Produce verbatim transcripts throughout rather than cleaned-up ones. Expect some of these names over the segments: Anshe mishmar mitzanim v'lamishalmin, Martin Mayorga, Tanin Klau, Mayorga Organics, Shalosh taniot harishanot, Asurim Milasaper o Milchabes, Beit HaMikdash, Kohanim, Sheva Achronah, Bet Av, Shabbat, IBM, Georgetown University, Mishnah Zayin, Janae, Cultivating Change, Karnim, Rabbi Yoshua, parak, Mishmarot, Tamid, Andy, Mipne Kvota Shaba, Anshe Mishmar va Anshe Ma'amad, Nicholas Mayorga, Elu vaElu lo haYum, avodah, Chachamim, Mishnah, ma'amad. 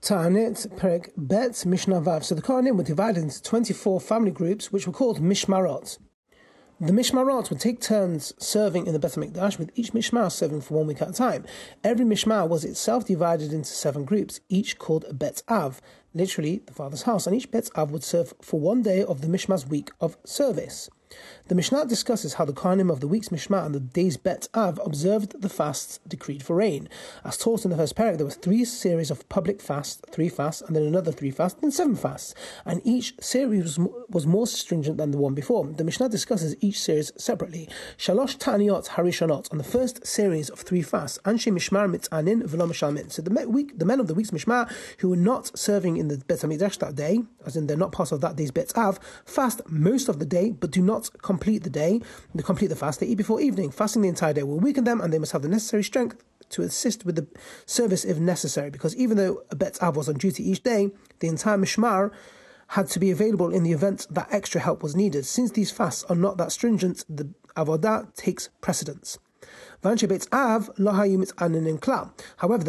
Tanit, parak, bet, Mishnah Vav. So the Kohanim were divided into twenty-four family groups, which were called Mishmarot. The Mishmarot would take turns serving in the Beit HaMikdash, with each Mishmar serving for one week at a time. Every Mishmar was itself divided into seven groups, each called a Bet Av, literally the father's house, and each Bet Av would serve for one day of the Mishmar's week of service. The Mishnah discusses how the Karnim of the week's Mishmar and the day's Bet Av observed the fasts decreed for rain. As taught in the first parak, there were three series of public fasts, three fasts, and then another three fasts, and seven fasts, and each series was more stringent than the one before. The Mishnah discusses each series separately. Shalosh taniot harishanot, on the first series of three fasts, Anshe mishmar mitzanim v'lamishalmin. So the, week, the men of the week's Mishmar who were not serving in the Beit HaMikdash that day, as in they're not part of that day's Bet Av, fast most of the day, but do not complete the day, they complete the fast, they eat before evening. Fasting the entire day will weaken them, and they must have the necessary strength to assist with the service if necessary, because even though a Bet Av was on duty each day, the entire Mishmar had to be available in the event that extra help was needed. Since these fasts are not that stringent, the avodah takes precedence. However, the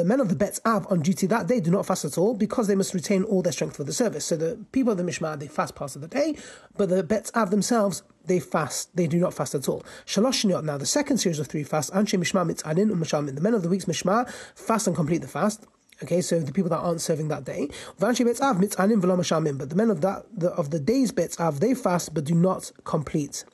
men of the Bet Av on duty that day do not fast at all, because they must retain all their strength for the service. So the people of the Mishmar, they fast parts of the day, but the Bet Av themselves, they fast, they do not fast at all. Shalosh taniot, now the second series of three fasts, Anshe mishmar mitzanin v'lamishalmin. The men of the week's Mishmar fast and complete the fast. Okay, so the people that aren't serving that day. But the men of that the, of the day's Bet Av, they fast but do not complete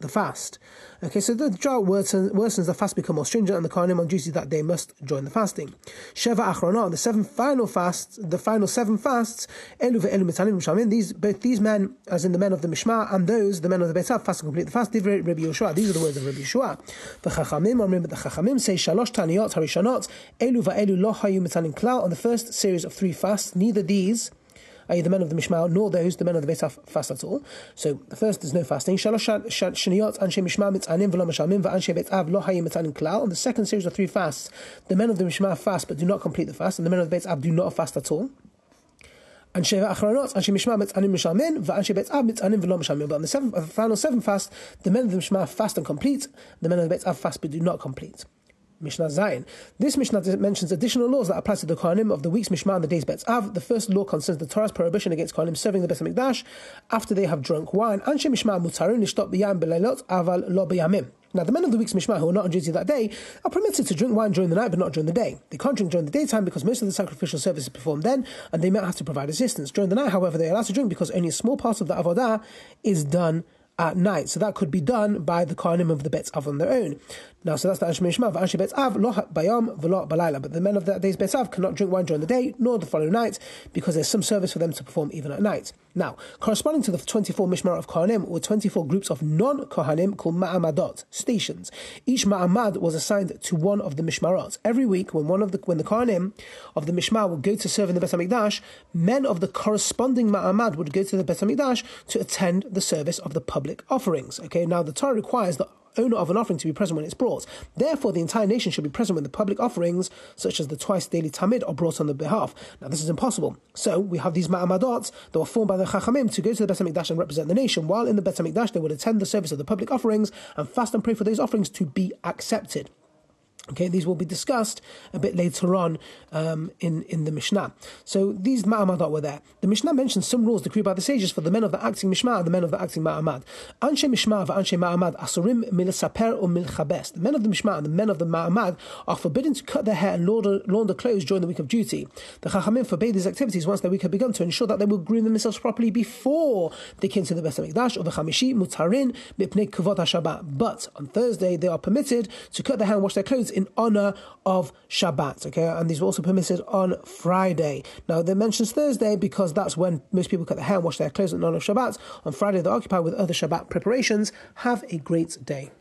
the fast. Okay, so the drought worsens, the fast become more stringent, and the Karnim on duty that day must join the fasting. Sheva Achronah, the seven final fasts, the final seven fasts, Elu vaElu lo haYum, these both these men, as in the men of the Mishmar and those, the men of the Beit Ha'af, fast and complete the fast. These are the words of Rabbi Yoshua. The Chachamim, remember the Chachamim say, Shalosh taniot harishanot, Elu vaElu lo haYum Tanin Klau, on the first series of three fasts, neither these, that is the men of the Mishmar, nor those, the men of the Beit HaAv, fast at all. So the first, there's no fasting. Shalosh taniot Anshe Mishmar mitzanim v'lamishalmin v'Anshe Beit Av lo haYum Tanin Klau. On the second series of three fasts, the men of the Mishmar fast but do not complete the fast, and the men of the Beit HaAv do not fast at all. And Sheva Achronah Anshe Mishmar mitzanim mishalmin v'Anshe Beit Av mitzanim v'lamishalmin. But on the seventh, the final seven fasts, the men of the Mishmar fast and complete, the men of the Beit HaAv fast but do not complete. Mishnah Zayin. This Mishnah mentions additional laws that apply to the Kohanim of the week's Mishmar and the day's Bet Av. The first law concerns the Torah's prohibition against Kohanim serving the Beit HaMikdash after they have drunk wine. Anshe Mishmar Mutharin Lishtot B'yam B'lailot Aval Lo B'yamim. Now, the men of the week's Mishmar who are not on duty that day are permitted to drink wine during the night, but not during the day. They can't drink during the daytime because most of the sacrificial service is performed then, and they might have to provide assistance. During the night, however, they are allowed to drink because only a small part of the avodah is done at night. So that could be done by the Karnim of the Bet Av on their own. Now, so that's the Anshe Mishmar va Anshe Ma'amad lo bayom v'lo b'layla. But the men of that day's Bet Av cannot drink wine during the day nor the following night, because there's some service for them to perform even at night. Now, corresponding to the twenty-four Mishmarot of Karnim were twenty-four groups of non-Kohanim called Ma'amadot, stations. Each Ma'amad was assigned to one of the Mishmarot. Every week, when one of the when the Karnim of the Mishmar would go to serve in the Beit HaMikdash, men of the corresponding Ma'amad would go to the Beit HaMikdash to attend the service of the public offerings. Okay, now the Torah requires the owner of an offering to be present when it's brought. Therefore, the entire nation should be present when the public offerings, such as the twice daily Tamid, are brought on their behalf. Now, this is impossible. So, we have these Ma'amadot that were formed by the Chachamim to go to the Beit HaMikdash and represent the nation, while in the Beit HaMikdash they would attend the service of the public offerings and fast and pray for those offerings to be accepted. Okay, these will be discussed a bit later on um, in, in the Mishnah. So these Ma'amadot were there. The Mishnah mentions some rules decreed by the sages for the men of the acting Mishmar and the men of the acting Ma'amad. Anshe Mishmar va Anshe Ma'amad, Asurim Milasaper o Milchabes. The men of the Mishmar and the men of the Ma'amad are forbidden to cut their hair and launder, launder clothes during the week of duty. The Chachamim forbade these activities once their week had begun, to ensure that they would groom themselves properly before they came to the Beit HaMikdash, or the Chamishi Mutharin, Mipne Kvota Shaba. But on Thursday, they are permitted to cut their hair and wash their clothes in honor of Shabbat, okay, and these were also permitted on Friday. Now, they mentions Thursday because that's when most people cut their hair and wash their clothes in honor of Shabbat. On Friday, they're occupied with other Shabbat preparations. Have a great day.